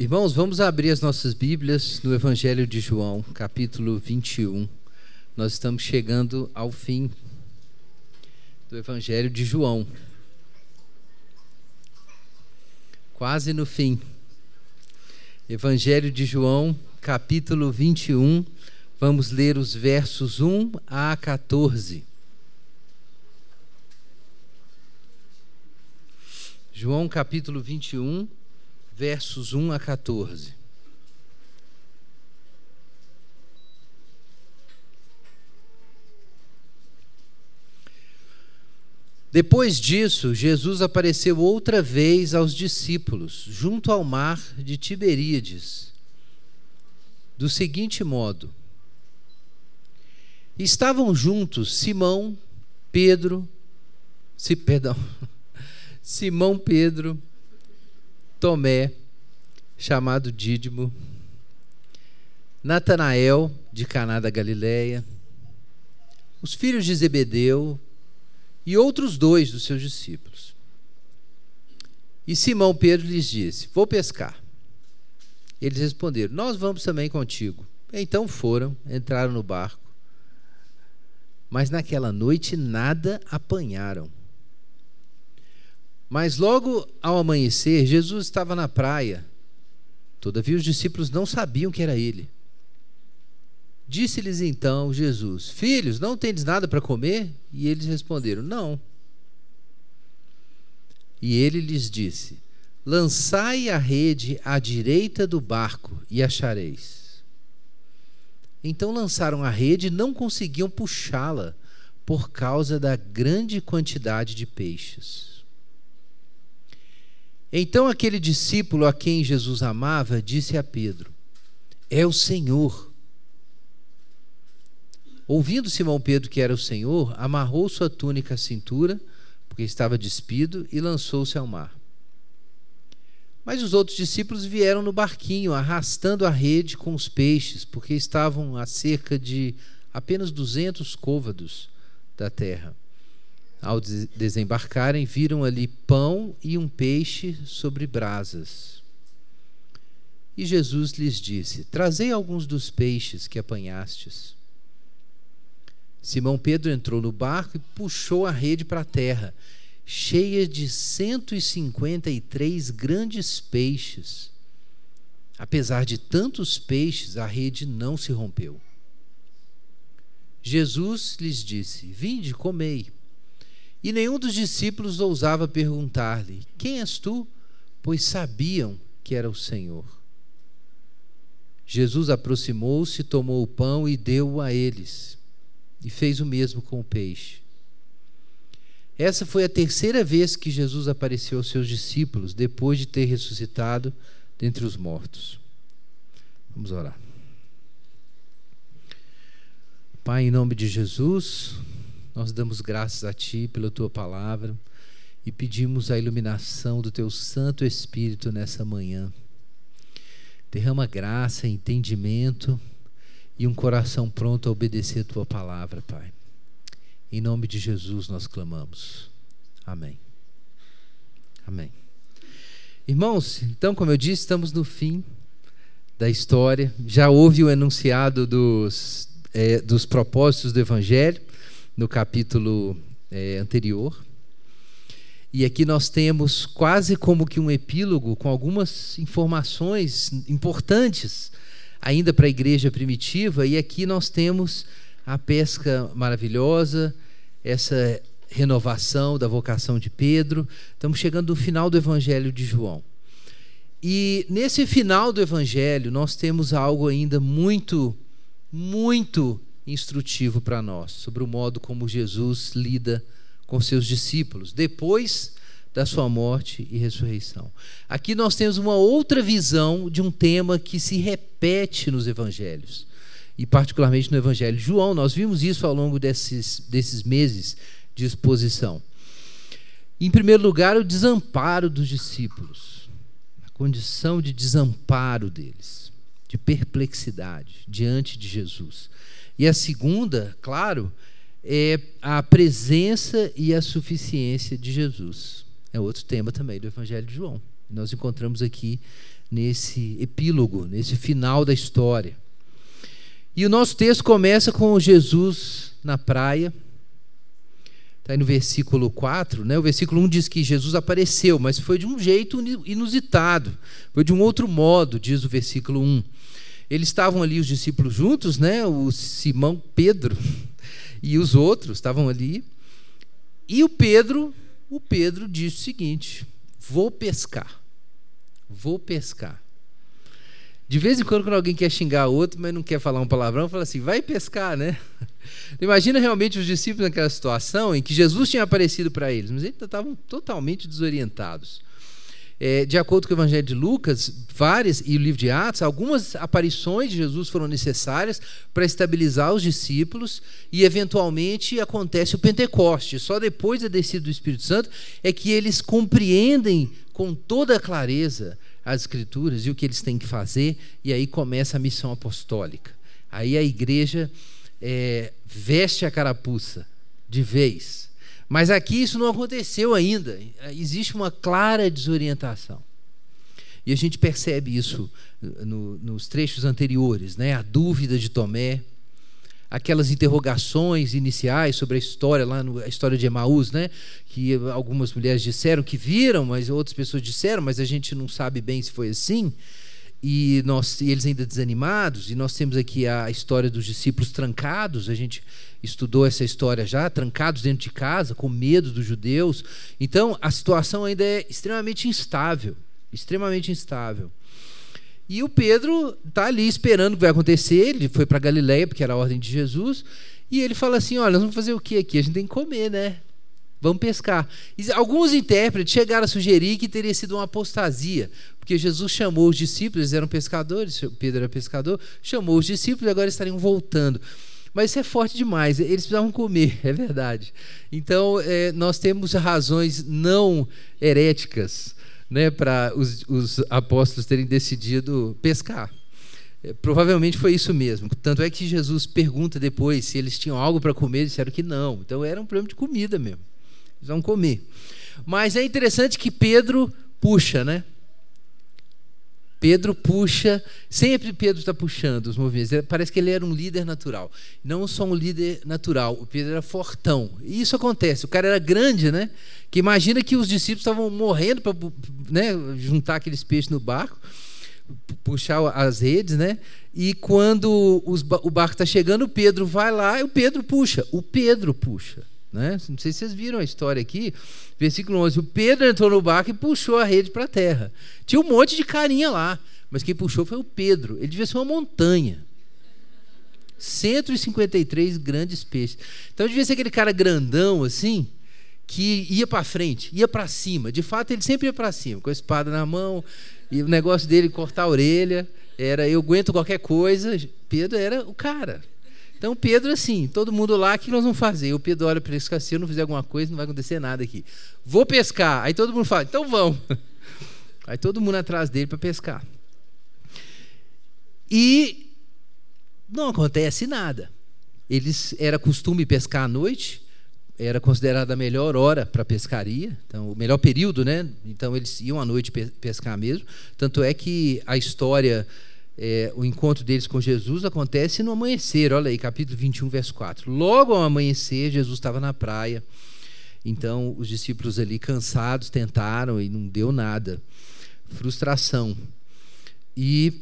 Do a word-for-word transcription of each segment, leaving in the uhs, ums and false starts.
Irmãos, vamos abrir as nossas Bíblias no Evangelho de João, capítulo vinte e um. Nós estamos chegando ao fim do Evangelho de João. Quase no fim. Evangelho de João, capítulo vinte e um. Vamos ler os versos um a catorze. João, capítulo vinte e um. Versos um a catorze. Depois disso, Jesus apareceu outra vez aos discípulos, junto ao mar de Tiberíades, do seguinte modo: estavam juntos Simão, Pedro, se, perdão, Simão, Pedro, Tomé, chamado Dídimo, Natanael, de Caná da Galileia, os filhos de Zebedeu e outros dois dos seus discípulos. E Simão Pedro lhes disse: vou pescar. Eles responderam: nós vamos também contigo. Então foram, entraram no barco, mas naquela noite nada apanharam. Mas logo ao amanhecer, Jesus estava na praia. Todavia os discípulos não sabiam que era ele. Disse-lhes então Jesus: filhos, não tendes nada para comer? E eles responderam: não. E ele lhes disse: lançai a rede à direita do barco e achareis. Então lançaram a rede e não conseguiam puxá-la por causa da grande quantidade de peixes. Então aquele discípulo a quem Jesus amava disse a Pedro: é o Senhor. Ouvindo Simão Pedro que era o Senhor, amarrou sua túnica à cintura, porque estava despido, e lançou-se ao mar. Mas os outros discípulos vieram no barquinho, arrastando a rede com os peixes, porque estavam a cerca de apenas duzentos côvados da terra. Ao desembarcarem, viram ali pão e um peixe sobre brasas. E Jesus lhes disse: trazei alguns dos peixes que apanhastes. Simão Pedro entrou no barco e puxou a rede para a terra, cheia de cento e cinquenta e três grandes peixes. Apesar de tantos peixes, a rede não se rompeu. Jesus lhes disse: vinde, comei. E nenhum dos discípulos ousava perguntar-lhe: quem és tu? Pois sabiam que era o Senhor. Jesus aproximou-se, tomou o pão e deu-o a eles, e fez o mesmo com o peixe. Essa foi a terceira vez que Jesus apareceu aos seus discípulos, depois de ter ressuscitado dentre os mortos. Vamos orar. Pai, em nome de Jesus, nós damos graças a Ti pela Tua palavra e pedimos a iluminação do Teu Santo Espírito nessa manhã. Derrama graça, entendimento e um coração pronto a obedecer a Tua palavra, Pai. Em nome de Jesus nós clamamos. Amém. Amém. Irmãos, então, como eu disse, estamos no fim da história. Já houve o enunciado dos, é, dos propósitos do Evangelho no capítulo é, anterior, e aqui nós temos quase como que um epílogo com algumas informações importantes ainda para a igreja primitiva, e aqui nós temos a pesca maravilhosa, essa renovação da vocação de Pedro. Estamos chegando no final do Evangelho de João, e nesse final do Evangelho nós temos algo ainda muito, muito instrutivo para nós, sobre o modo como Jesus lida com seus discípulos depois da sua morte e ressurreição. Aqui nós temos uma outra visão de um tema que se repete nos evangelhos, e particularmente no Evangelho de João. Nós vimos isso ao longo desses, desses meses de exposição. Em primeiro lugar, o desamparo dos discípulos, a condição de desamparo deles, de perplexidade diante de Jesus. E a segunda, claro, é a presença e a suficiência de Jesus. É outro tema também do Evangelho de João. Nós encontramos aqui nesse epílogo, nesse final da história. E o nosso texto começa com Jesus na praia. Está aí no versículo quatro, né? O versículo um diz que Jesus apareceu, mas foi de um jeito inusitado, foi de um outro modo, diz o versículo um. Eles estavam ali, os discípulos juntos, né? O Simão Pedro e os outros estavam ali. E o Pedro, o Pedro disse o seguinte: vou pescar, vou pescar. De vez em quando, quando alguém quer xingar outro, mas não quer falar um palavrão, fala assim, vai pescar, né? Imagina realmente os discípulos naquela situação em que Jesus tinha aparecido para eles, mas eles estavam totalmente desorientados. É, de acordo com o Evangelho de Lucas, várias, e o livro de Atos, algumas aparições de Jesus foram necessárias para estabilizar os discípulos, e eventualmente acontece o Pentecostes. Só depois da descida do Espírito Santo é que eles compreendem com toda a clareza as Escrituras e o que eles têm que fazer, e aí começa a missão apostólica. Aí a igreja é, veste a carapuça de vez. Mas aqui isso não aconteceu ainda, existe uma clara desorientação. E a gente percebe isso no, nos trechos anteriores, né? A dúvida de Tomé, aquelas interrogações iniciais sobre a história, lá no, a história de Emaús, né? Que algumas mulheres disseram que viram, mas outras pessoas disseram, mas a gente não sabe bem se foi assim. E, nós, e eles ainda desanimados, e nós temos aqui a história dos discípulos trancados, a gente estudou essa história já, trancados dentro de casa, com medo dos judeus. Então a situação ainda é extremamente instável, extremamente instável. E o Pedro está ali esperando o que vai acontecer, ele foi para Galileia, porque era a ordem de Jesus, e ele fala assim, olha, nós vamos fazer o que aqui? A gente tem que comer, né? Vamos pescar. E alguns intérpretes chegaram a sugerir que teria sido uma apostasia, porque Jesus chamou os discípulos, eles eram pescadores, Pedro era pescador, chamou os discípulos e agora estariam voltando. Mas isso é forte demais, eles precisavam comer, é verdade. Então, é, nós temos razões não heréticas, né, para os, os apóstolos terem decidido pescar. É, provavelmente foi isso mesmo. Tanto é que Jesus pergunta depois se eles tinham algo para comer, disseram que não. Então, era um problema de comida mesmo. Eles vão comer. Mas é interessante que Pedro puxa, né? Pedro puxa, sempre Pedro está puxando os movimentos. Parece que ele era um líder natural. Não só um líder natural, o Pedro era fortão. E isso acontece, o cara era grande, né? Que imagina que os discípulos estavam morrendo para, né, juntar aqueles peixes no barco, puxar as redes, né? E quando os, o barco está chegando, o Pedro vai lá e o Pedro puxa. O Pedro puxa. Né? Não sei se vocês viram a história aqui, versículo onze, o Pedro entrou no barco e puxou a rede para a terra. Tinha um monte de carinha lá, mas quem puxou foi o Pedro. Ele devia ser uma montanha, cento e cinquenta e três grandes peixes. Então devia ser aquele cara grandão assim, que ia para frente, ia para cima. De fato ele sempre ia para cima, com a espada na mão, e o negócio dele cortar a orelha era eu aguento qualquer coisa. Pedro era o cara. Então, Pedro, assim, todo mundo lá, o que nós vamos fazer? O Pedro olha para ele, se eu não fizer alguma coisa, não vai acontecer nada aqui. Vou pescar. Aí todo mundo fala, então vão. Aí todo mundo atrás dele para pescar. E não acontece nada. Eles, era costume pescar à noite, era considerada a melhor hora para pescaria, então, o melhor período, né? Então, eles iam à noite pescar mesmo. Tanto é que a história... É, o encontro deles com Jesus acontece no amanhecer, olha aí, capítulo vinte e um, verso quatro. Logo ao amanhecer, Jesus estava na praia, então os discípulos ali cansados tentaram e não deu nada, frustração. E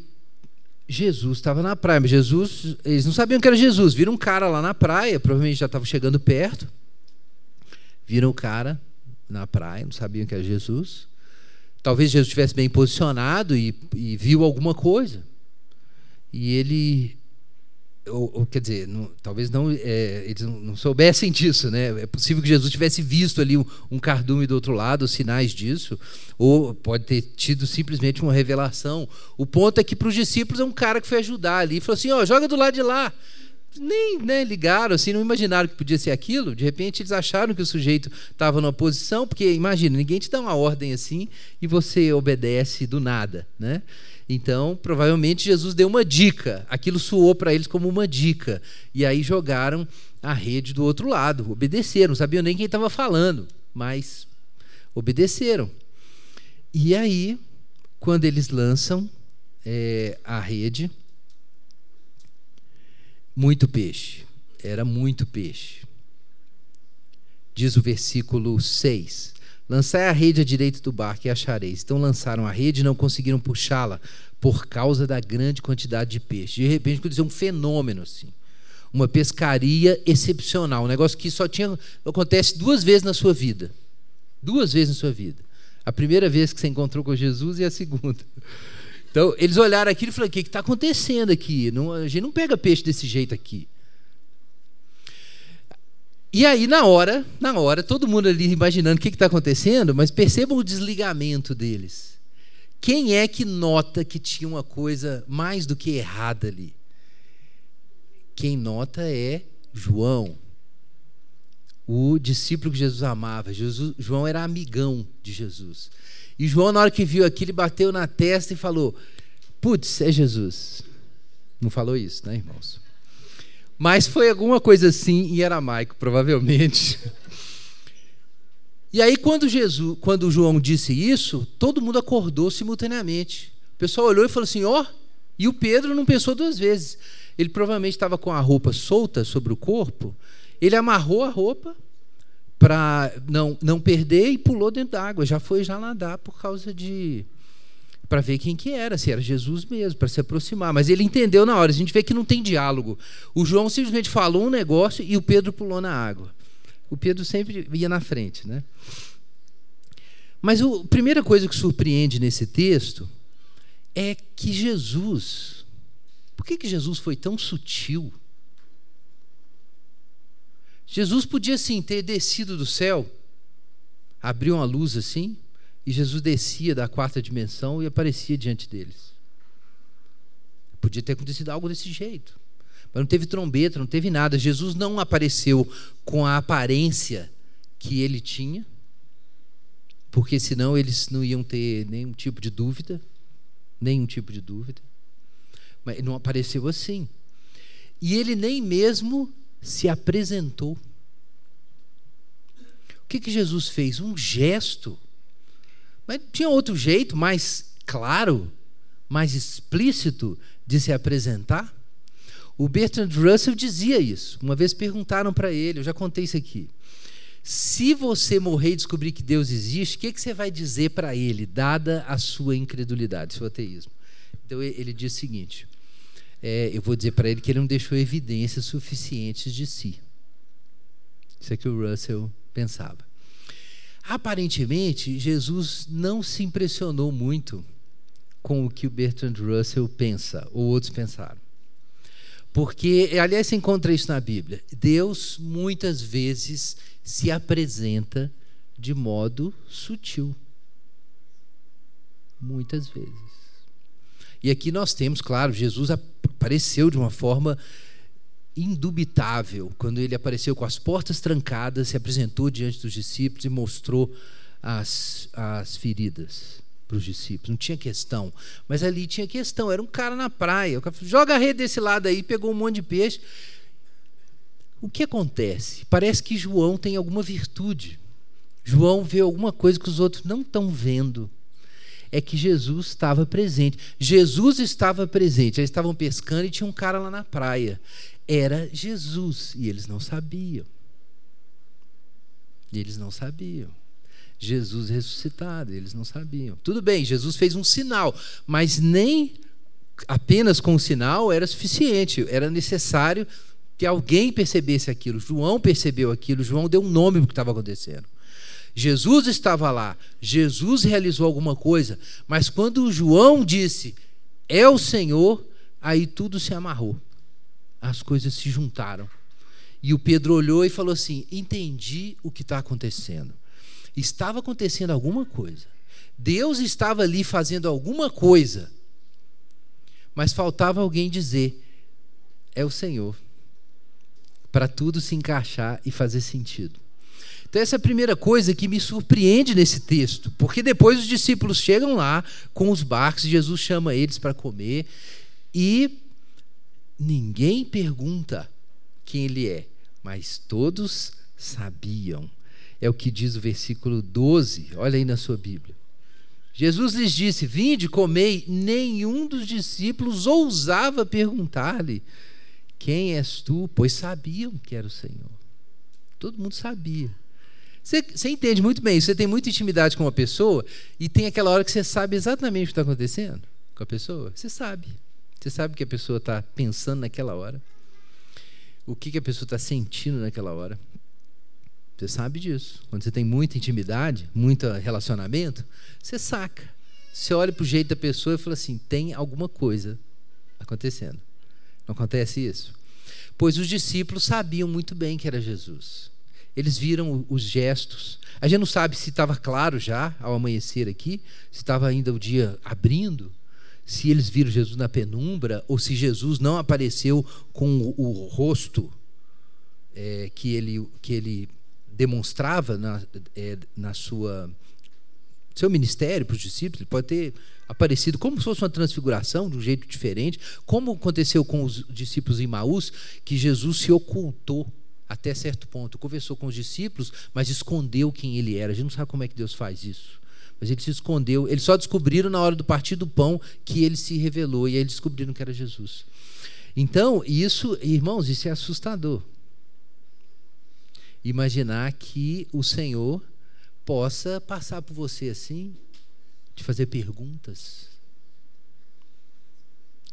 Jesus estava na praia, mas Jesus, eles não sabiam que era Jesus, viram um cara lá na praia, provavelmente já estavam chegando perto, viram o cara na praia, não sabiam que era Jesus. Talvez Jesus estivesse bem posicionado e, e viu alguma coisa. E ele, ou, ou, quer dizer, não, talvez não, é, eles não soubessem disso, né? É possível que Jesus tivesse visto ali um, um cardume do outro lado, os sinais disso, ou pode ter tido simplesmente uma revelação. O ponto é que para os discípulos é um cara que foi ajudar ali, falou assim, ó, joga do lado de lá. Nem né, ligaram, assim, não imaginaram que podia ser aquilo. De repente eles acharam que o sujeito estava numa posição, porque imagina, ninguém te dá uma ordem assim e você obedece do nada, né? Então provavelmente Jesus deu uma dica, aquilo soou para eles como uma dica, e aí jogaram a rede do outro lado, obedeceram, não sabiam nem quem estava falando, mas obedeceram. E aí quando eles lançam é, a rede, muito peixe, era muito peixe. Diz o versículo seis: lançai a rede à direita do barco e achareis. Então lançaram a rede e não conseguiram puxá-la por causa da grande quantidade de peixe. De repente, aconteceu um fenômeno assim, uma pescaria excepcional, um negócio que só tinha, acontece duas vezes na sua vida, duas vezes na sua vida. A primeira vez que você encontrou com Jesus e a segunda. Então eles olharam aquilo e falaram: o que está acontecendo aqui? Não, a gente não pega peixe desse jeito aqui. E aí na hora, na hora, todo mundo ali imaginando o que está acontecendo, mas percebam o desligamento deles. Quem é que nota que tinha uma coisa mais do que errada ali? Quem nota é João, o discípulo que Jesus amava. Jesus, João era amigão de Jesus. E João, na hora que viu aquilo, ele bateu na testa e falou: putz, é Jesus. Não falou isso, né, irmãos? Mas foi alguma coisa assim em aramaico, provavelmente. E aí, quando, Jesus, quando João disse isso, todo mundo acordou simultaneamente. O pessoal olhou e falou assim: ó, oh! E o Pedro não pensou duas vezes. Ele provavelmente estava com a roupa solta sobre o corpo, ele amarrou a roupa para não, não perder e pulou dentro d'água. Já foi já nadar por causa de... para ver quem que era, se era Jesus mesmo, para se aproximar. Mas ele entendeu na hora. A gente vê que não tem diálogo. O João simplesmente falou um negócio e o Pedro pulou na água. O Pedro sempre ia na frente, né? Mas a primeira coisa que surpreende nesse texto é que Jesus... Por que que Jesus foi tão sutil? Jesus podia, assim, ter descido do céu, abriu uma luz assim, e Jesus descia da quarta dimensão e aparecia diante deles. Podia ter acontecido algo desse jeito. Mas não teve trombeta, não teve nada. Jesus não apareceu com a aparência que ele tinha, porque senão eles não iam ter nenhum tipo de dúvida, nenhum tipo de dúvida. Mas não apareceu assim. E ele nem mesmo se apresentou. O que que Jesus fez? Um gesto. Mas tinha outro jeito mais claro, mais explícito de se apresentar? O Bertrand Russell dizia isso. Uma vez perguntaram para ele, eu já contei isso aqui: se você morrer e descobrir que Deus existe, o que que você vai dizer para ele, dada a sua incredulidade, seu ateísmo? Então ele diz o seguinte: É, eu vou dizer para ele que ele não deixou evidências suficientes de si. Isso é que o Russell pensava. Aparentemente, Jesus não se impressionou muito com o que o Bertrand Russell pensa, ou outros pensaram. Porque, aliás, você encontra isso na Bíblia. Deus muitas vezes se apresenta de modo sutil. Muitas vezes. E aqui nós temos, claro, Jesus apareceu de uma forma indubitável. Quando ele apareceu com as portas trancadas, se apresentou diante dos discípulos e mostrou as, as feridas para os discípulos. Não tinha questão. Mas ali tinha questão. Era um cara na praia. O cara falou: joga a rede desse lado aí. Pegou um monte de peixe. O que acontece? Parece que João tem alguma virtude. João vê alguma coisa que os outros não estão vendo. É que Jesus estava presente. Jesus estava presente. Eles estavam pescando e tinha um cara lá na praia. Era Jesus. E eles não sabiam. Eles não sabiam. Jesus ressuscitado. Eles não sabiam. Tudo bem, Jesus fez um sinal. Mas nem apenas com o sinal era suficiente. Era necessário que alguém percebesse aquilo. João percebeu aquilo. João deu um nome para o que estava acontecendo. Jesus estava lá, Jesus realizou alguma coisa, mas quando João disse: é o Senhor, aí tudo se amarrou, as coisas se juntaram. E o Pedro olhou e falou assim: entendi o que está acontecendo. Estava acontecendo alguma coisa, Deus estava ali fazendo alguma coisa, mas faltava alguém dizer: é o Senhor, para tudo se encaixar e fazer sentido. Então essa é a primeira coisa que me surpreende nesse texto, porque depois os discípulos chegam lá com os barcos, Jesus chama eles para comer e ninguém pergunta quem ele é, mas todos sabiam. É o que diz o versículo doze, olha aí na sua Bíblia. Jesus lhes disse: vinde, comei. Nenhum dos discípulos ousava perguntar-lhe: quem és tu? Pois sabiam que era o Senhor. Todo mundo sabia. Você, você entende muito bem, você tem muita intimidade com uma pessoa e tem aquela hora que você sabe exatamente o que está acontecendo com a pessoa. Você sabe. Você sabe o que a pessoa está pensando naquela hora. O que, que a pessoa está sentindo naquela hora. Você sabe disso. Quando você tem muita intimidade, muito relacionamento, você saca. Você olha para o jeito da pessoa e fala assim: tem alguma coisa acontecendo. Não acontece isso? Pois os discípulos sabiam muito bem que era Jesus. Eles viram os gestos. A gente não sabe se estava claro já ao amanhecer aqui, se estava ainda o dia abrindo, se eles viram Jesus na penumbra, ou se Jesus não apareceu com o, o rosto é, que, ele, que ele demonstrava na, é, na sua, seu ministério para os discípulos. Ele pode ter aparecido como se fosse uma transfiguração, de um jeito diferente, como aconteceu com os discípulos em Emaús, que Jesus se ocultou até certo ponto, conversou com os discípulos, mas escondeu quem ele era. A gente não sabe como é que Deus faz isso, mas ele se escondeu. Eles só descobriram na hora do partir do pão que ele se revelou, e aí eles descobriram que era Jesus. Então, isso, irmãos, isso é assustador. Imaginar que o Senhor possa passar por você assim, de fazer perguntas.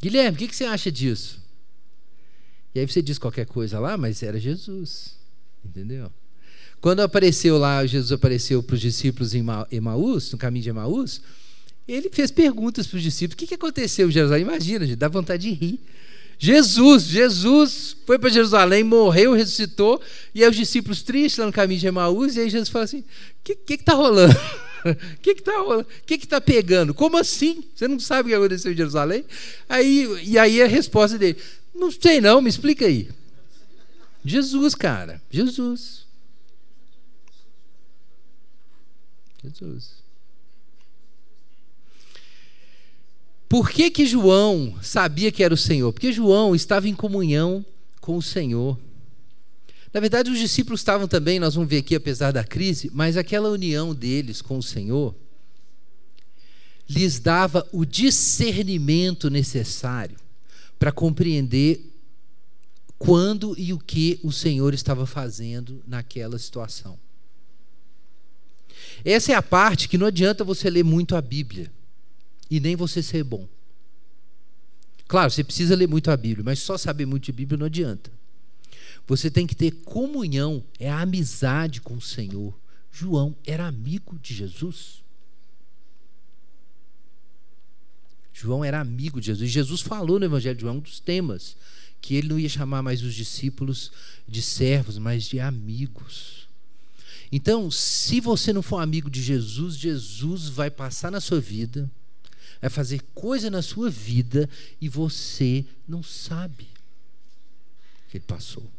Guilherme, o que, que você acha disso? E aí você diz qualquer coisa lá, mas era Jesus, entendeu? Quando apareceu lá, Jesus apareceu para os discípulos em Emaús, no caminho de Emaús, ele fez perguntas para os discípulos. O que, que aconteceu em Jerusalém? Imagina, gente, dá vontade de rir. Jesus, Jesus foi para Jerusalém, morreu, ressuscitou, e aí os discípulos tristes lá no caminho de Emaús, e aí Jesus fala assim: o que que está rolando? O que está rolando? O que está pegando? Como assim? Você não sabe o que aconteceu em Jerusalém? Aí, e aí a resposta dele: não sei não, me explica aí. Jesus, cara, Jesus. Jesus. Por que que João sabia que era o Senhor? Porque João estava em comunhão com o Senhor. Na verdade, os discípulos estavam também, nós vamos ver aqui, apesar da crise, mas aquela união deles com o Senhor lhes dava o discernimento necessário para compreender quando e o que o Senhor estava fazendo naquela situação. Essa é a parte que não adianta você ler muito a Bíblia e nem você ser bom. Claro, você precisa ler muito a Bíblia, mas só saber muito de Bíblia não adianta. Você tem que ter comunhão, é a amizade com o Senhor. João era amigo de Jesus. João era amigo de Jesus. Jesus falou no Evangelho de João um dos temas, que ele não ia chamar mais os discípulos de servos, mas de amigos. Então, se você não for amigo de Jesus, Jesus vai passar na sua vida, vai fazer coisa na sua vida e você não sabe o que ele passou.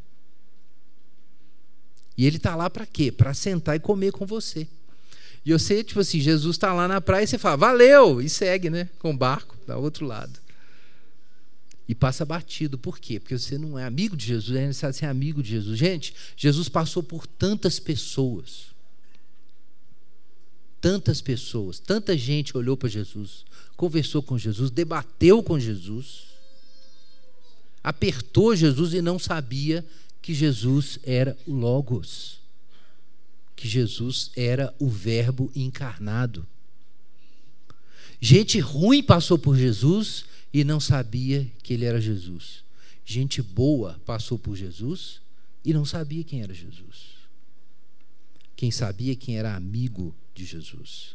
E ele está lá para quê? Para sentar e comer com você. E você, tipo assim, Jesus está lá na praia e você fala: valeu! E segue, né? Com o barco, do outro lado. E passa batido. Por quê? Porque você não é amigo de Jesus, é necessário ser amigo de Jesus. Gente, Jesus passou por tantas pessoas. Tantas pessoas. Tanta gente olhou para Jesus, conversou com Jesus, debateu com Jesus, apertou Jesus e não sabia que Jesus era o Logos, que Jesus era o Verbo encarnado. Gente ruim passou por Jesus e não sabia que ele era Jesus. Gente boa passou por Jesus e não sabia quem era Jesus. Quem sabia quem era amigo de Jesus?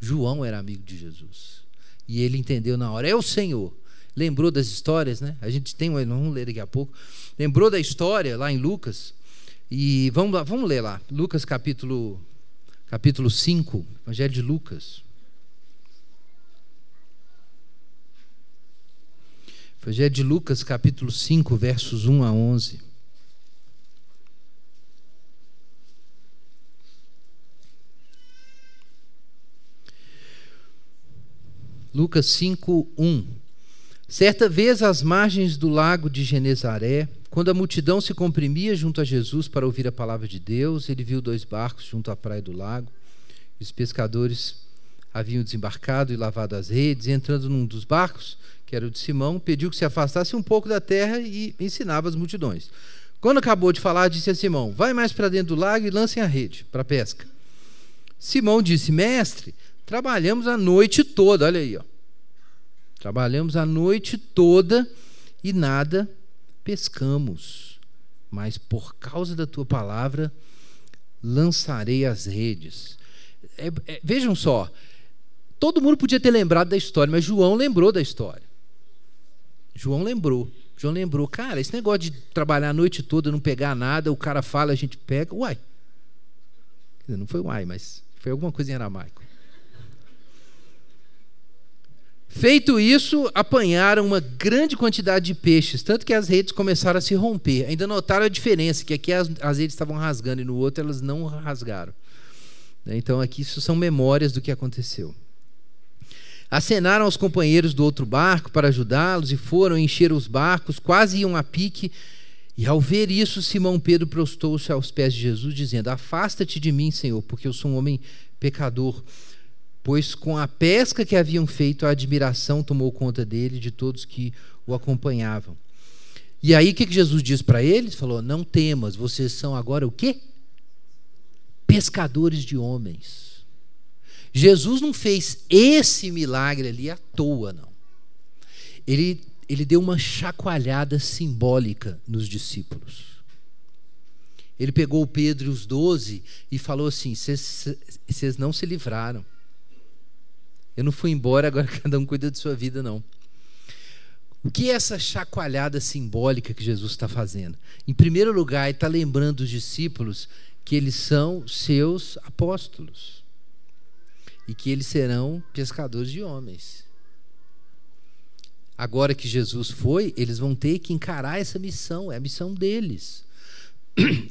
João era amigo de Jesus. E ele entendeu na hora: é o Senhor. Lembrou das histórias, né? A gente tem, nós vamos ler daqui a pouco. Lembrou da história lá em Lucas. E vamos, vamos ler lá. Lucas capítulo, capítulo cinco, Evangelho de Lucas. Evangelho de Lucas, capítulo cinco, versos um a onze. Lucas cinco, um. Certa vez, às margens do lago de Genezaré, quando a multidão se comprimia junto a Jesus para ouvir a palavra de Deus, ele viu dois barcos junto à praia do lago. Os pescadores haviam desembarcado e lavado as redes, e entrando num dos barcos, que era o de Simão, pediu que se afastasse um pouco da terra e ensinava as multidões. Quando acabou de falar, disse a Simão: vai mais para dentro do lago e lancem a rede para a pesca. Simão disse: mestre, trabalhamos a noite toda, olha aí, ó. Trabalhamos a noite toda e nada pescamos, mas por causa da tua palavra lançarei as redes. É, é, vejam só, todo mundo podia ter lembrado da história, mas João lembrou da história. João lembrou, João lembrou, cara, esse negócio de trabalhar a noite toda, não pegar nada, o cara fala, a gente pega, uai. Não foi uai, mas foi alguma coisa em aramaico. Feito isso, apanharam uma grande quantidade de peixes, tanto que as redes começaram a se romper. Ainda notaram a diferença, que aqui as, as redes estavam rasgando e no outro elas não rasgaram. Então aqui isso são memórias do que aconteceu. Acenaram aos companheiros do outro barco para ajudá-los e foram encher os barcos, quase iam a pique. E ao ver isso, Simão Pedro prostou-se aos pés de Jesus, dizendo: afasta-te de mim, Senhor, porque eu sou um homem pecador. Pois com a pesca que haviam feito, a admiração tomou conta dele e de todos que o acompanhavam. E aí o que Jesus diz para eles? Falou: não temas, vocês são agora o quê? Pescadores de homens. Jesus não fez esse milagre ali à toa, não. Ele, ele deu uma chacoalhada simbólica nos discípulos. Ele pegou o Pedro e os doze e falou assim: vocês não se livraram. Eu não fui embora, agora cada um cuida de sua vida, não. O que é essa chacoalhada simbólica que Jesus está fazendo? Em primeiro lugar, ele está lembrando os discípulos que eles são seus apóstolos e que eles serão pescadores de homens. Agora que Jesus foi, eles vão ter que encarar essa missão, é a missão deles.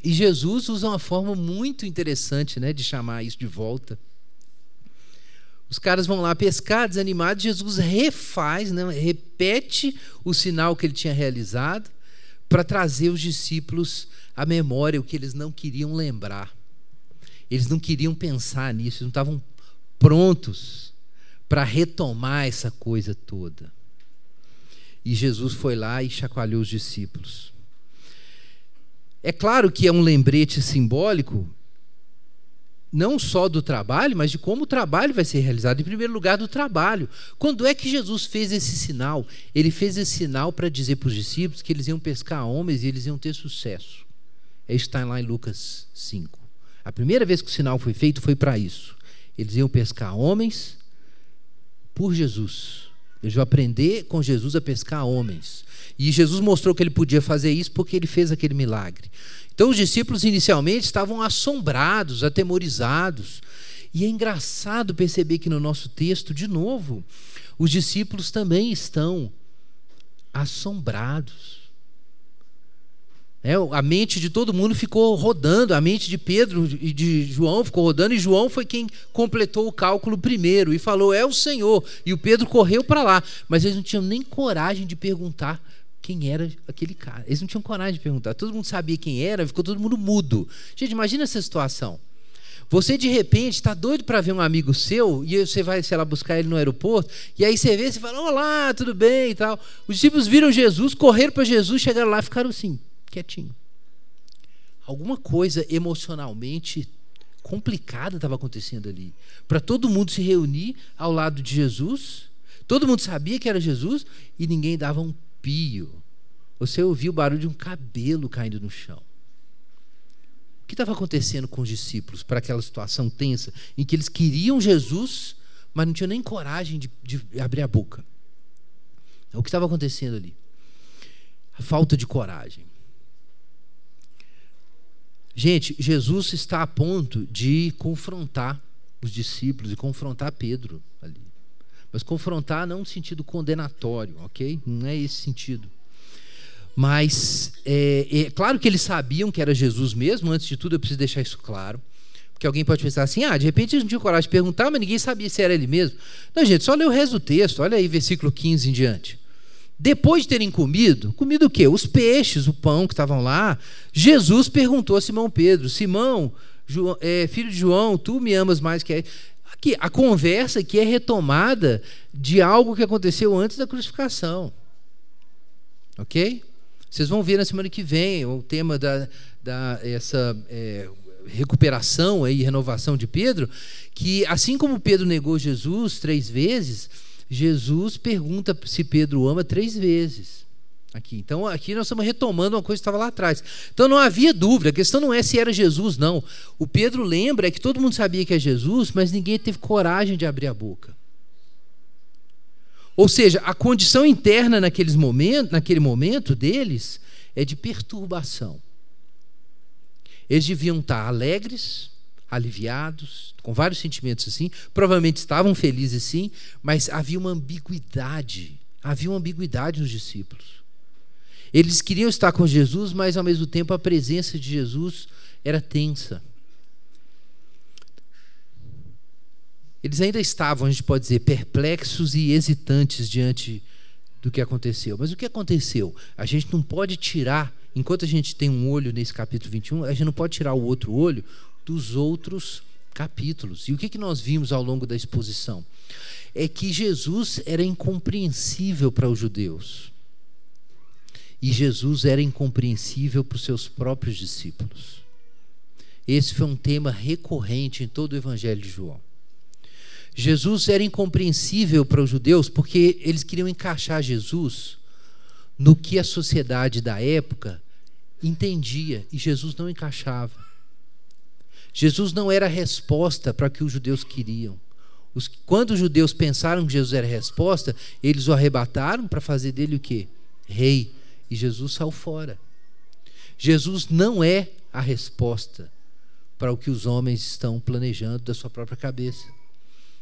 E Jesus usa uma forma muito interessante, né, de chamar isso de volta. Os caras vão lá pescar, desanimados. Jesus refaz, né, repete o sinal que ele tinha realizado para trazer os discípulos à memória, o que eles não queriam lembrar. Eles não queriam pensar nisso, eles não estavam prontos para retomar essa coisa toda. E Jesus foi lá e chacoalhou os discípulos. É claro que é um lembrete simbólico, não só do trabalho, mas de como o trabalho vai ser realizado. Em primeiro lugar, do trabalho. Quando é que Jesus fez esse sinal? Ele fez esse sinal para dizer para os discípulos que eles iam pescar homens e eles iam ter sucesso. Isso está lá em Lucas cinco. A primeira vez que o sinal foi feito foi para isso. Eles iam pescar homens por Jesus. Eles iam aprender com Jesus a pescar homens. E Jesus mostrou que ele podia fazer isso porque ele fez aquele milagre. Então os discípulos inicialmente estavam assombrados, atemorizados. E é engraçado perceber que no nosso texto, de novo, os discípulos também estão assombrados. É, a mente de todo mundo ficou rodando, a mente de Pedro e de João ficou rodando, e João foi quem completou o cálculo primeiro e falou: é o Senhor. E o Pedro correu para lá, mas eles não tinham nem coragem de perguntar quem era aquele cara. Eles não tinham coragem de perguntar. Todo mundo sabia quem era, ficou todo mundo mudo. Gente, imagina essa situação. Você, de repente, está doido para ver um amigo seu, e você vai, sei lá, buscar ele no aeroporto, e aí você vê, você fala: olá, tudo bem e tal. Os discípulos viram Jesus, correram para Jesus, chegaram lá e ficaram assim, quietinho. Alguma coisa emocionalmente complicada estava acontecendo ali. Para todo mundo se reunir ao lado de Jesus, todo mundo sabia que era Jesus, e ninguém dava um pio. Você ouviu o barulho de um cabelo caindo no chão. O que estava acontecendo com os discípulos para aquela situação tensa em que eles queriam Jesus, mas não tinham nem coragem de, de abrir a boca? O que estava acontecendo ali? A falta de coragem. Gente, Jesus está a ponto de confrontar os discípulos e confrontar Pedro ali. Mas confrontar não no sentido condenatório, ok? Não é esse sentido. Mas é, é claro que eles sabiam que era Jesus mesmo. Antes de tudo, eu preciso deixar isso claro. Porque alguém pode pensar assim: ah, de repente eles não tinham coragem de perguntar, mas ninguém sabia se era ele mesmo. Não, gente, só lê o resto do texto. Olha aí, versículo quinze em diante. Depois de terem comido, comido o quê? Os peixes, o pão que estavam lá. Jesus perguntou a Simão Pedro: Simão, João, é, filho de João, tu me amas mais que... que a conversa aqui é retomada de algo que aconteceu antes da crucificação. Ok? Vocês vão ver na semana que vem o tema da, da essa, é, recuperação e renovação de Pedro, que assim como Pedro negou Jesus três vezes, Jesus pergunta se Pedro ama três vezes. Aqui. Então aqui nós estamos retomando uma coisa que estava lá atrás. Então não havia dúvida, a questão não é se era Jesus, não. O Pedro lembra é que todo mundo sabia que é Jesus, mas ninguém teve coragem de abrir a boca. Ou seja, a condição interna naqueles momentos, naquele momento deles é de perturbação. Eles deviam estar alegres, aliviados, com vários sentimentos assim, provavelmente estavam felizes sim, mas havia uma ambiguidade, havia uma ambiguidade nos discípulos. Eles queriam estar com Jesus, mas ao mesmo tempo a presença de Jesus era tensa. Eles ainda estavam, a gente pode dizer, perplexos e hesitantes diante do que aconteceu. Mas o que aconteceu? A gente não pode tirar, enquanto a gente tem um olho nesse capítulo vinte e um, a gente não pode tirar o outro olho dos outros capítulos. E o que, que nós vimos ao longo da exposição? É que Jesus era incompreensível para os judeus. E Jesus era incompreensível para os seus próprios discípulos. Esse foi um tema recorrente em todo o Evangelho de João. Jesus era incompreensível para os judeus porque eles queriam encaixar Jesus no que a sociedade da época entendia, e Jesus não encaixava. Jesus não era a resposta para o que os judeus queriam. Os, quando os judeus pensaram que Jesus era a resposta, eles o arrebataram para fazer dele o quê? Rei. E Jesus saiu fora. Jesus não é a resposta para o que os homens estão planejando da sua própria cabeça.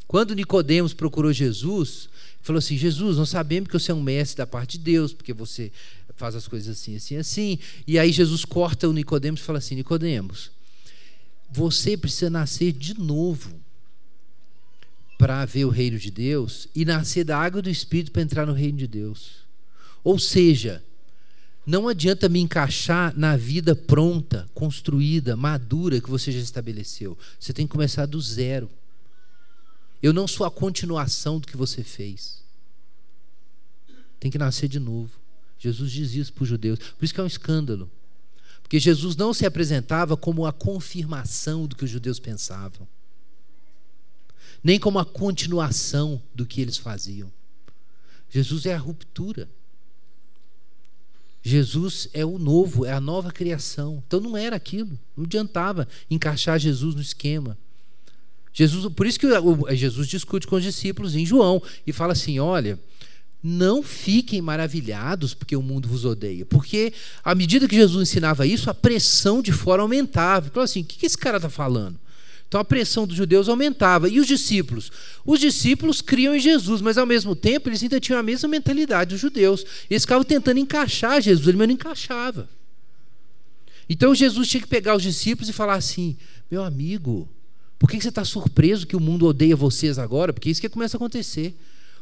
Quando Nicodemos procurou Jesus, falou assim: Jesus, nós sabemos que você é um mestre da parte de Deus, porque você faz as coisas assim, assim, assim. E aí Jesus corta o Nicodemos e fala assim: Nicodemos, você precisa nascer de novo para ver o reino de Deus, e nascer da água e do Espírito para entrar no reino de Deus. Ou seja, não adianta me encaixar na vida pronta, construída, madura que você já estabeleceu. Você tem que começar do zero. Eu não sou a continuação do que você fez. Tem que nascer de novo. Jesus diz isso para os judeus. Por isso que é um escândalo. Porque Jesus não se apresentava como a confirmação do que os judeus pensavam, nem como a continuação do que eles faziam. Jesus é a ruptura. Jesus é o novo, é a nova criação. Então não era aquilo. Não adiantava encaixar Jesus no esquema. Jesus, por isso que Jesus discute com os discípulos em João e fala assim: olha, não fiquem maravilhados porque o mundo vos odeia. Porque à medida que Jesus ensinava isso, a pressão de fora aumentava. Ele falou assim: o que esse cara está falando? Então a pressão dos judeus aumentava. E os discípulos? Os discípulos criam em Jesus, mas ao mesmo tempo eles ainda tinham a mesma mentalidade dos judeus. Eles ficavam tentando encaixar Jesus, mas não encaixava. Então Jesus tinha que pegar os discípulos e falar assim: meu amigo, por que você está surpreso que o mundo odeia vocês agora? Porque é isso que começa a acontecer.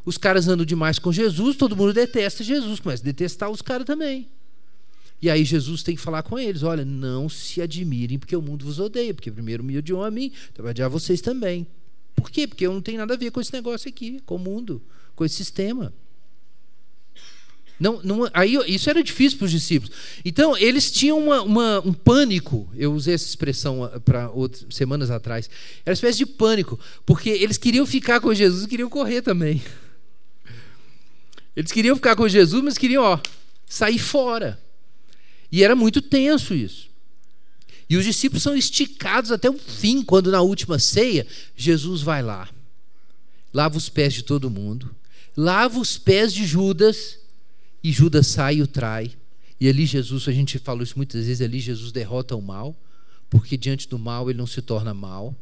Os caras andam demais com Jesus, todo mundo detesta Jesus, começa a detestar os caras também. E aí Jesus tem que falar com eles: olha, não se admirem porque o mundo vos odeia, porque primeiro me odiou a mim, então vai odiar vocês também. Por quê? Porque eu não tenho nada a ver com esse negócio aqui, com o mundo, com esse sistema. Não, não, aí, isso era difícil para os discípulos. Então eles tinham uma, uma, um pânico. Eu usei essa expressão para semanas atrás. Era uma espécie de pânico, porque eles queriam ficar com Jesus e queriam correr também. Eles queriam ficar com Jesus, mas queriam ó, sair fora. E era muito tenso isso. E os discípulos são esticados até o fim, quando na última ceia Jesus vai lá, lava os pés de todo mundo, lava os pés de Judas. E Judas sai e o trai. E ali Jesus, a gente falou isso muitas vezes, ali Jesus derrota o mal, porque diante do mal ele não se torna mal.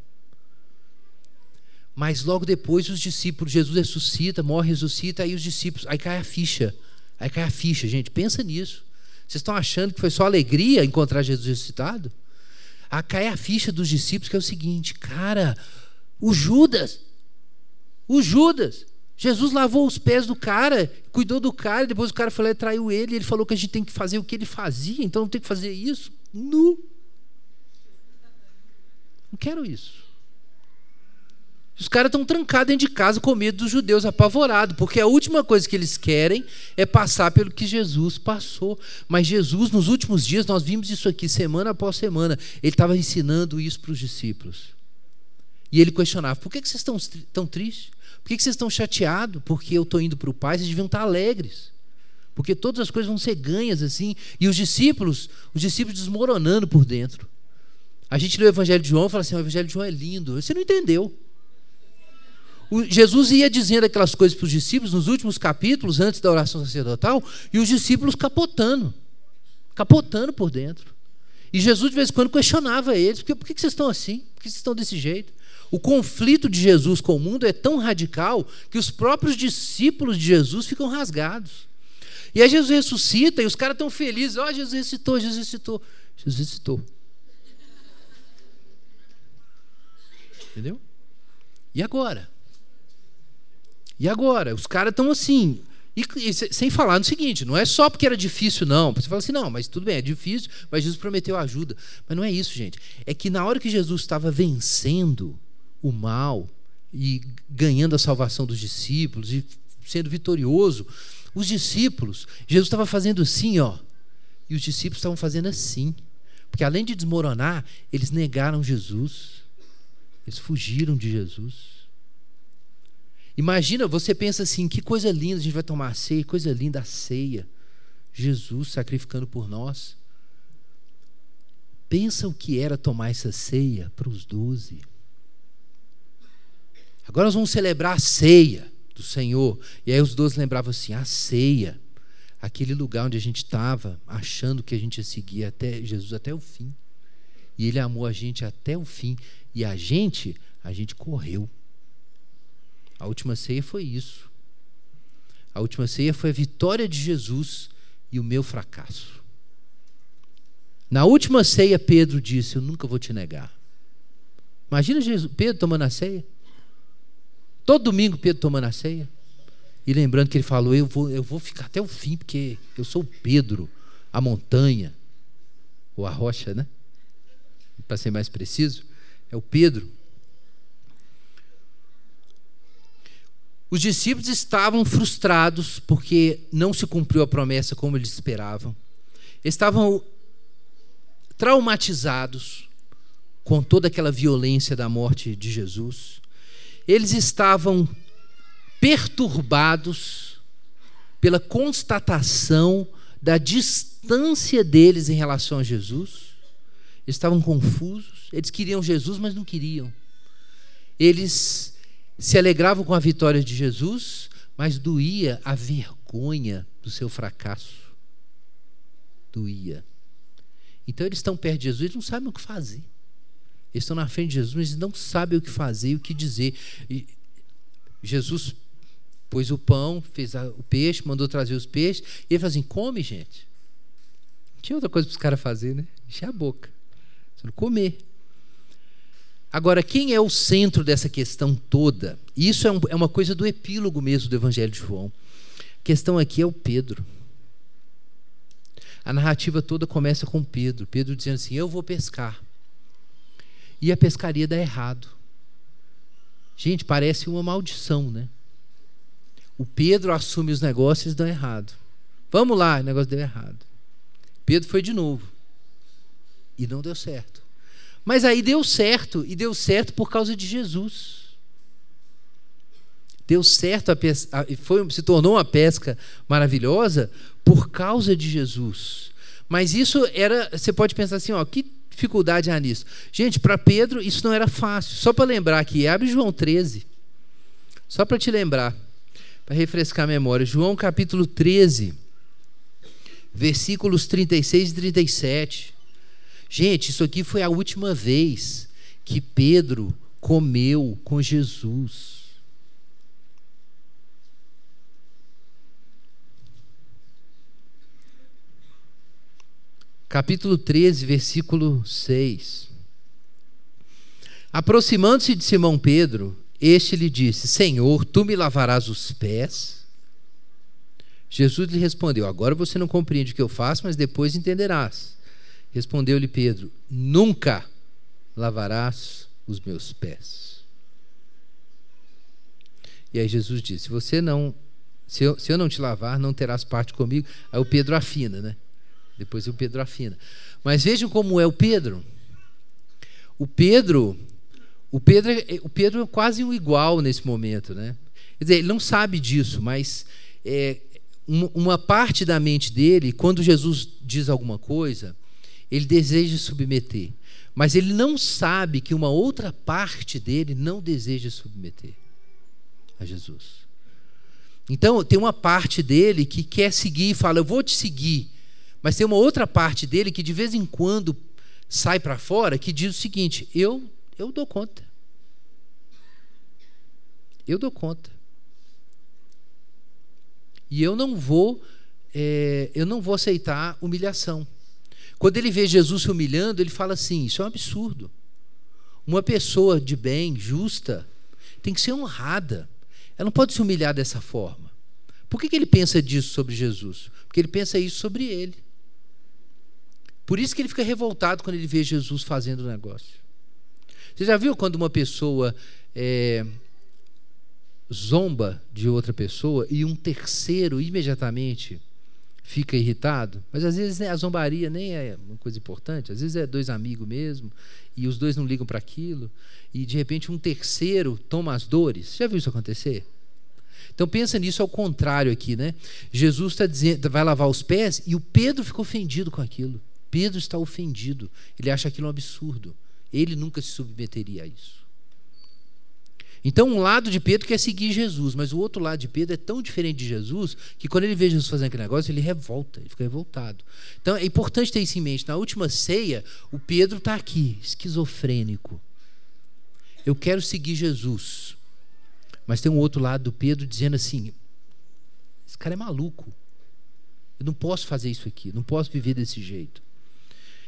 Mas logo depois os discípulos, Jesus ressuscita, morre, ressuscita, aí os discípulos, aí cai a ficha. Aí cai a ficha, gente, pensa nisso. Vocês estão achando que foi só alegria encontrar Jesus ressuscitado? Aí cai a ficha dos discípulos, que é o seguinte: cara, o Judas, o Judas... Jesus lavou os pés do cara, cuidou do cara, e depois o cara foi lá e traiu ele, e ele falou que a gente tem que fazer o que ele fazia, então não tem que fazer isso. Não. Não quero isso. Os caras estão trancados dentro de casa com medo dos judeus, apavorados, porque a última coisa que eles querem é passar pelo que Jesus passou. Mas Jesus, nos últimos dias, nós vimos isso aqui semana após semana, ele estava ensinando isso para os discípulos. E ele questionava: por que vocês estão tão tristes? Por que vocês estão chateados? Porque eu estou indo para o Pai, vocês deviam estar alegres. Porque todas as coisas vão ser ganhas assim. E os discípulos, os discípulos desmoronando por dentro. A gente lê o Evangelho de João e fala assim: o Evangelho de João é lindo. Você não entendeu. O Jesus ia dizendo aquelas coisas para os discípulos nos últimos capítulos, antes da oração sacerdotal, e os discípulos capotando. Capotando por dentro. E Jesus de vez em quando questionava eles: por que vocês estão assim? Por que vocês estão desse jeito? O conflito de Jesus com o mundo é tão radical que os próprios discípulos de Jesus ficam rasgados. E aí Jesus ressuscita e os caras estão felizes: ó, oh, Jesus ressuscitou, Jesus ressuscitou. Jesus ressuscitou. Entendeu? E agora? E agora? Os caras estão assim. E, e, sem falar no seguinte: não é só porque era difícil, não. Você fala assim: não, mas tudo bem, é difícil, mas Jesus prometeu ajuda. Mas não é isso, gente. É que na hora que Jesus estava vencendo o mal e ganhando a salvação dos discípulos e sendo vitorioso, os discípulos, Jesus estava fazendo assim, ó, e os discípulos estavam fazendo assim, porque além de desmoronar, eles negaram Jesus, eles fugiram de Jesus. Imagina, você pensa assim: que coisa linda, a gente vai tomar a ceia, coisa linda a ceia, Jesus sacrificando por nós. Pensa o que era tomar essa ceia para os doze. Agora nós vamos celebrar a ceia do Senhor. E aí os doze lembravam assim: a ceia, aquele lugar onde a gente estava achando que a gente ia seguir até Jesus até o fim, e ele amou a gente até o fim, e a gente a gente correu. A última ceia foi isso. A última ceia foi a vitória de Jesus e o meu fracasso. Na última ceia, Pedro disse: eu nunca vou te negar. Imagina Jesus, Pedro tomando a ceia. Todo domingo Pedro tomando a ceia. E lembrando que ele falou: eu vou, eu vou ficar até o fim, porque eu sou Pedro, a montanha, ou a rocha, né? Para ser mais preciso, é o Pedro. Os discípulos estavam frustrados porque não se cumpriu a promessa como eles esperavam. Estavam traumatizados com toda aquela violência da morte de Jesus. Eles estavam perturbados pela constatação da distância deles em relação a Jesus. Eles estavam confusos. Eles queriam Jesus, mas não queriam. Eles se alegravam com a vitória de Jesus, mas doía a vergonha do seu fracasso. Doía. Então eles estão perto de Jesus, eles não sabem o que fazer. Eles estão na frente de Jesus, mas não sabem o que fazer e o que dizer. E Jesus pôs o pão, fez o peixe, mandou trazer os peixes. E ele falou assim: come, gente. Não tinha outra coisa para os caras fazerem, né? Encher a boca. Só comer. Agora, quem é o centro dessa questão toda? Isso é, um, é uma coisa do epílogo mesmo do Evangelho de João. A questão aqui é o Pedro. A narrativa toda começa com Pedro. Pedro dizendo assim: eu vou pescar. E a pescaria dá errado. Gente, parece uma maldição, né? O Pedro assume os negócios e dão errado. Vamos lá, o negócio deu errado. Pedro foi de novo. E não deu certo. Mas aí deu certo, e deu certo por causa de Jesus. Deu certo, a pesca, foi, se tornou uma pesca maravilhosa por causa de Jesus. Mas isso era, você pode pensar assim, ó, que dificuldade há nisso. Gente, para Pedro isso não era fácil. Só para lembrar aqui, abre João treze. Só para te lembrar, para refrescar a memória. João capítulo treze, versículos trinta e seis e trinta e sete. Gente, isso aqui foi a última vez que Pedro comeu com Jesus. Capítulo treze, versículo seis. Aproximando-se de Simão Pedro, este lhe disse: Senhor, tu me lavarás os pés? Jesus lhe respondeu: agora você não compreende o que eu faço, mas depois entenderás. Respondeu-lhe Pedro: nunca lavarás os meus pés. E aí Jesus disse, se você não, se eu, se eu não te lavar, não terás parte comigo. Aí o Pedro afina, né? Depois o Pedro afina. Mas vejam como é o Pedro. O Pedro, o Pedro, o Pedro é quase um igual nesse momento, né? Quer dizer, ele não sabe disso, mas é, uma parte da mente dele, quando Jesus diz alguma coisa, ele deseja submeter, mas ele não sabe que uma outra parte dele não deseja submeter a Jesus. Então tem uma parte dele que quer seguir e fala, eu vou te seguir, mas tem uma outra parte dele que de vez em quando sai para fora, que diz o seguinte, eu, eu dou conta. Eu dou conta. E eu não vou, é, eu não vou aceitar humilhação. Quando ele vê Jesus se humilhando, ele fala assim, isso é um absurdo. Uma pessoa de bem, justa, tem que ser honrada. Ela não pode se humilhar dessa forma. Por que que ele pensa disso sobre Jesus? Porque ele pensa isso sobre ele. Por isso que ele fica revoltado quando ele vê Jesus fazendo o negócio. Você já viu quando uma pessoa é, zomba de outra pessoa e um terceiro imediatamente fica irritado? Mas às vezes a zombaria nem é uma coisa importante, às vezes é dois amigos mesmo e os dois não ligam para aquilo e de repente um terceiro toma as dores. Já viu isso acontecer? Então pensa nisso ao contrário aqui, né? Jesus está dizendo, vai lavar os pés, e o Pedro fica ofendido com aquilo. Pedro está ofendido, ele acha aquilo um absurdo, ele nunca se submeteria a isso. Então um lado de Pedro quer seguir Jesus, mas o outro lado de Pedro é tão diferente de Jesus que quando ele vê Jesus fazendo aquele negócio, ele revolta, ele fica revoltado. Então é importante ter isso em mente. Na última ceia, o Pedro está aqui, esquizofrênico. Eu quero seguir Jesus. Mas tem um outro lado do Pedro dizendo assim, esse cara é maluco. Eu não posso fazer isso aqui, não posso viver desse jeito.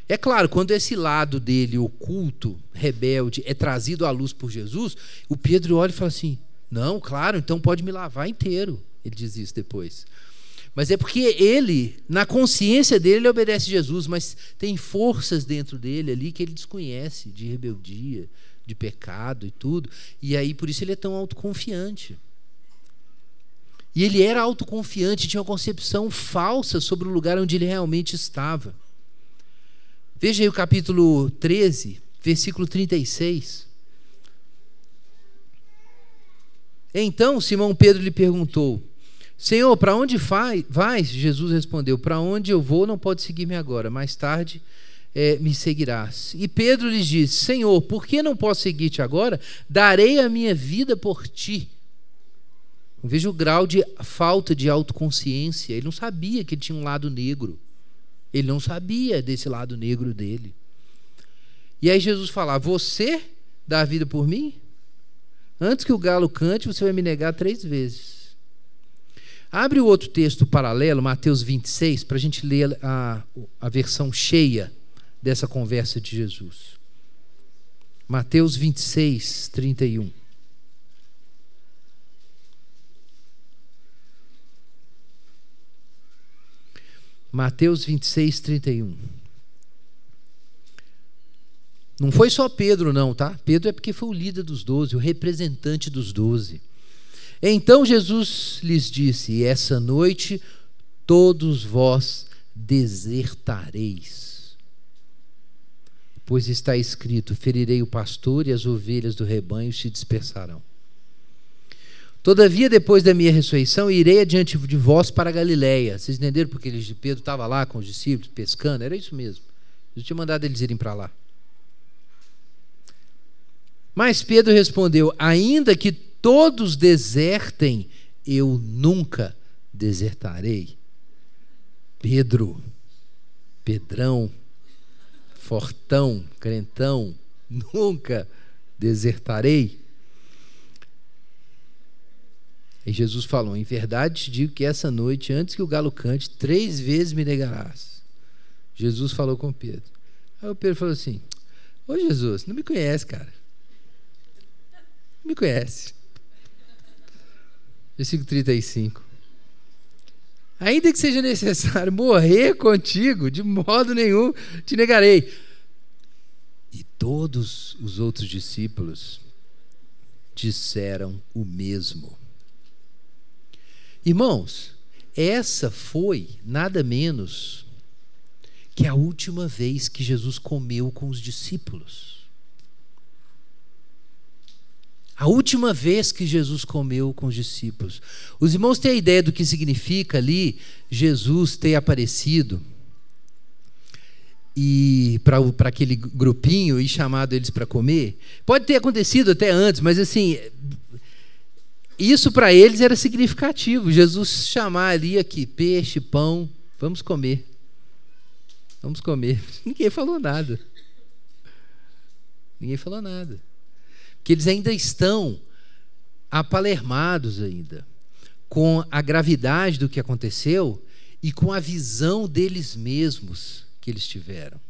É claro, quando esse lado dele, oculto, rebelde, é trazido à luz por Jesus, o Pedro olha e fala assim, não, claro, então pode me lavar inteiro. Ele diz isso depois. Mas é porque ele, na consciência dele, ele obedece Jesus, mas tem forças dentro dele ali que ele desconhece, de rebeldia, de pecado e tudo. E aí, por isso, ele é tão autoconfiante. E ele era autoconfiante, tinha uma concepção falsa sobre o lugar onde ele realmente estava. Veja aí o capítulo treze, versículo trinta e seis. Então Simão Pedro lhe perguntou, Senhor, para onde vais? Jesus respondeu, para onde eu vou não pode seguir-me agora, mais tarde é, me seguirás. E Pedro lhe disse, Senhor, por que não posso seguir-te agora? Darei a minha vida por ti. Veja o grau de falta de autoconsciência. Ele não sabia que ele tinha um lado negro. Ele não sabia desse lado negro dele. E aí Jesus fala, você dá a vida por mim? Antes que o galo cante, você vai me negar três vezes. Abre o outro texto paralelo, Mateus vinte e seis, para a gente ler a, a versão cheia dessa conversa de Jesus. Mateus vinte e seis, trinta e um. Mateus vinte e seis, trinta e um. Não foi só Pedro não, tá? Pedro é porque foi o líder dos doze, o representante dos doze. Então Jesus lhes disse, essa noite todos vós desertareis, pois está escrito, ferirei o pastor e as ovelhas do rebanho se dispersarão. Todavia, depois da minha ressurreição, irei adiante de vós para a Galileia. Vocês entenderam porque Pedro estava lá com os discípulos, pescando? Era isso mesmo. Jesus tinha mandado eles irem para lá. Mas Pedro respondeu, ainda que todos desertem, eu nunca desertarei. Pedro, Pedrão, fortão, crentão, nunca desertarei. E Jesus falou, em verdade te digo que essa noite, antes que o galo cante, três vezes me negarás. Jesus falou com Pedro. Aí o Pedro falou assim, ô Jesus, não me conhece, cara. Não me conhece. Versículo trinta e cinco. Ainda que seja necessário morrer contigo, de modo nenhum te negarei. E todos os outros discípulos disseram o mesmo. Irmãos, essa foi nada menos que a última vez que Jesus comeu com os discípulos. A última vez que Jesus comeu com os discípulos. Os irmãos têm a ideia do que significa ali Jesus ter aparecido e para aquele grupinho e chamado eles para comer? Pode ter acontecido até antes, mas assim, isso para eles era significativo. Jesus chamar ali aqui, peixe, pão, vamos comer. Vamos comer. Ninguém falou nada. Ninguém falou nada. Porque eles ainda estão apalermados ainda com a gravidade do que aconteceu e com a visão deles mesmos que eles tiveram.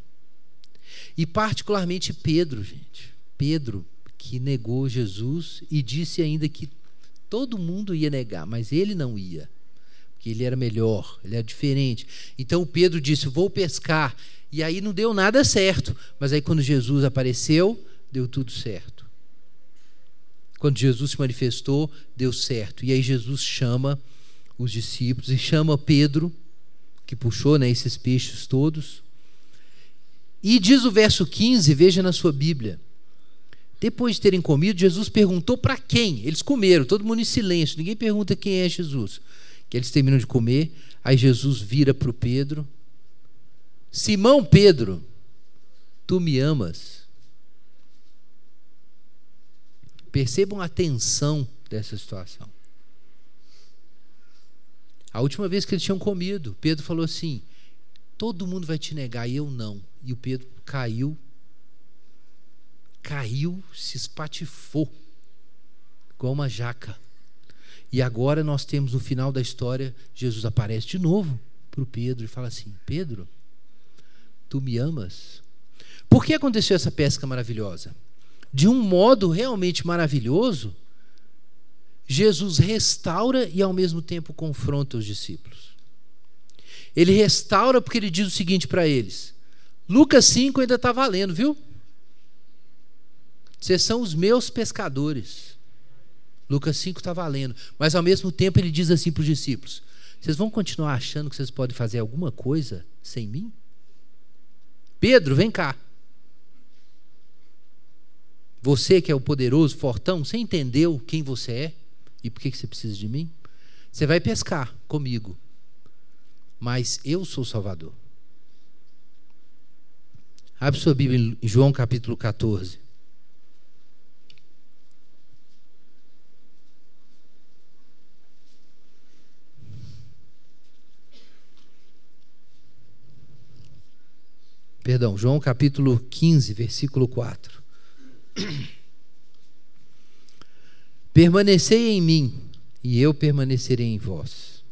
E particularmente Pedro, gente. Pedro, que negou Jesus e disse ainda que todo mundo ia negar, mas ele não ia, porque ele era melhor, ele era diferente. Então Pedro disse, vou pescar, e aí não deu nada certo, mas aí quando Jesus apareceu, deu tudo certo. Quando Jesus se manifestou, deu certo. E aí Jesus chama os discípulos e chama Pedro, que puxou, né, esses peixes todos, e diz o verso quinze, veja na sua Bíblia, depois de terem comido, Jesus perguntou para quem? Eles comeram, todo mundo em silêncio, ninguém pergunta quem é Jesus. Que eles terminam de comer, aí Jesus vira para o Pedro: Simão Pedro, tu me amas? Percebam a tensão dessa situação. A última vez que eles tinham comido, Pedro falou assim: todo mundo vai te negar, eu não. E o Pedro caiu caiu, se espatifou igual uma jaca. E agora nós temos no final da história, Jesus aparece de novo para o Pedro e fala assim: Pedro, tu me amas? Por que aconteceu essa pesca maravilhosa? De um modo realmente maravilhoso, Jesus restaura e ao mesmo tempo confronta os discípulos. Ele restaura porque ele diz o seguinte para eles: Lucas cinco ainda está valendo, viu? Vocês são os meus pescadores. Lucas cinco está valendo. Mas ao mesmo tempo ele diz assim para os discípulos: vocês vão continuar achando que vocês podem fazer alguma coisa sem mim? Pedro, vem cá. Você que é o poderoso, fortão, você entendeu quem você é e por que você precisa de mim? Você vai pescar comigo, mas eu sou o Salvador. Abre sua Bíblia em João capítulo catorze. Perdão, João capítulo quinze, versículo quatro. Permanecei em mim, e eu permanecerei em vós.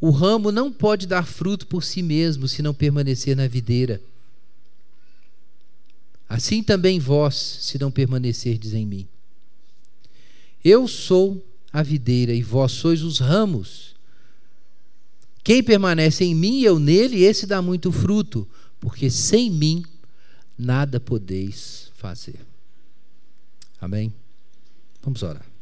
O ramo não pode dar fruto por si mesmo, se não permanecer na videira. Assim também vós, se não permanecerdes em mim. Eu sou a videira, e vós sois os ramos. Quem permanece em mim e eu nele, esse dá muito fruto, porque sem mim nada podeis fazer. Amém? Vamos orar.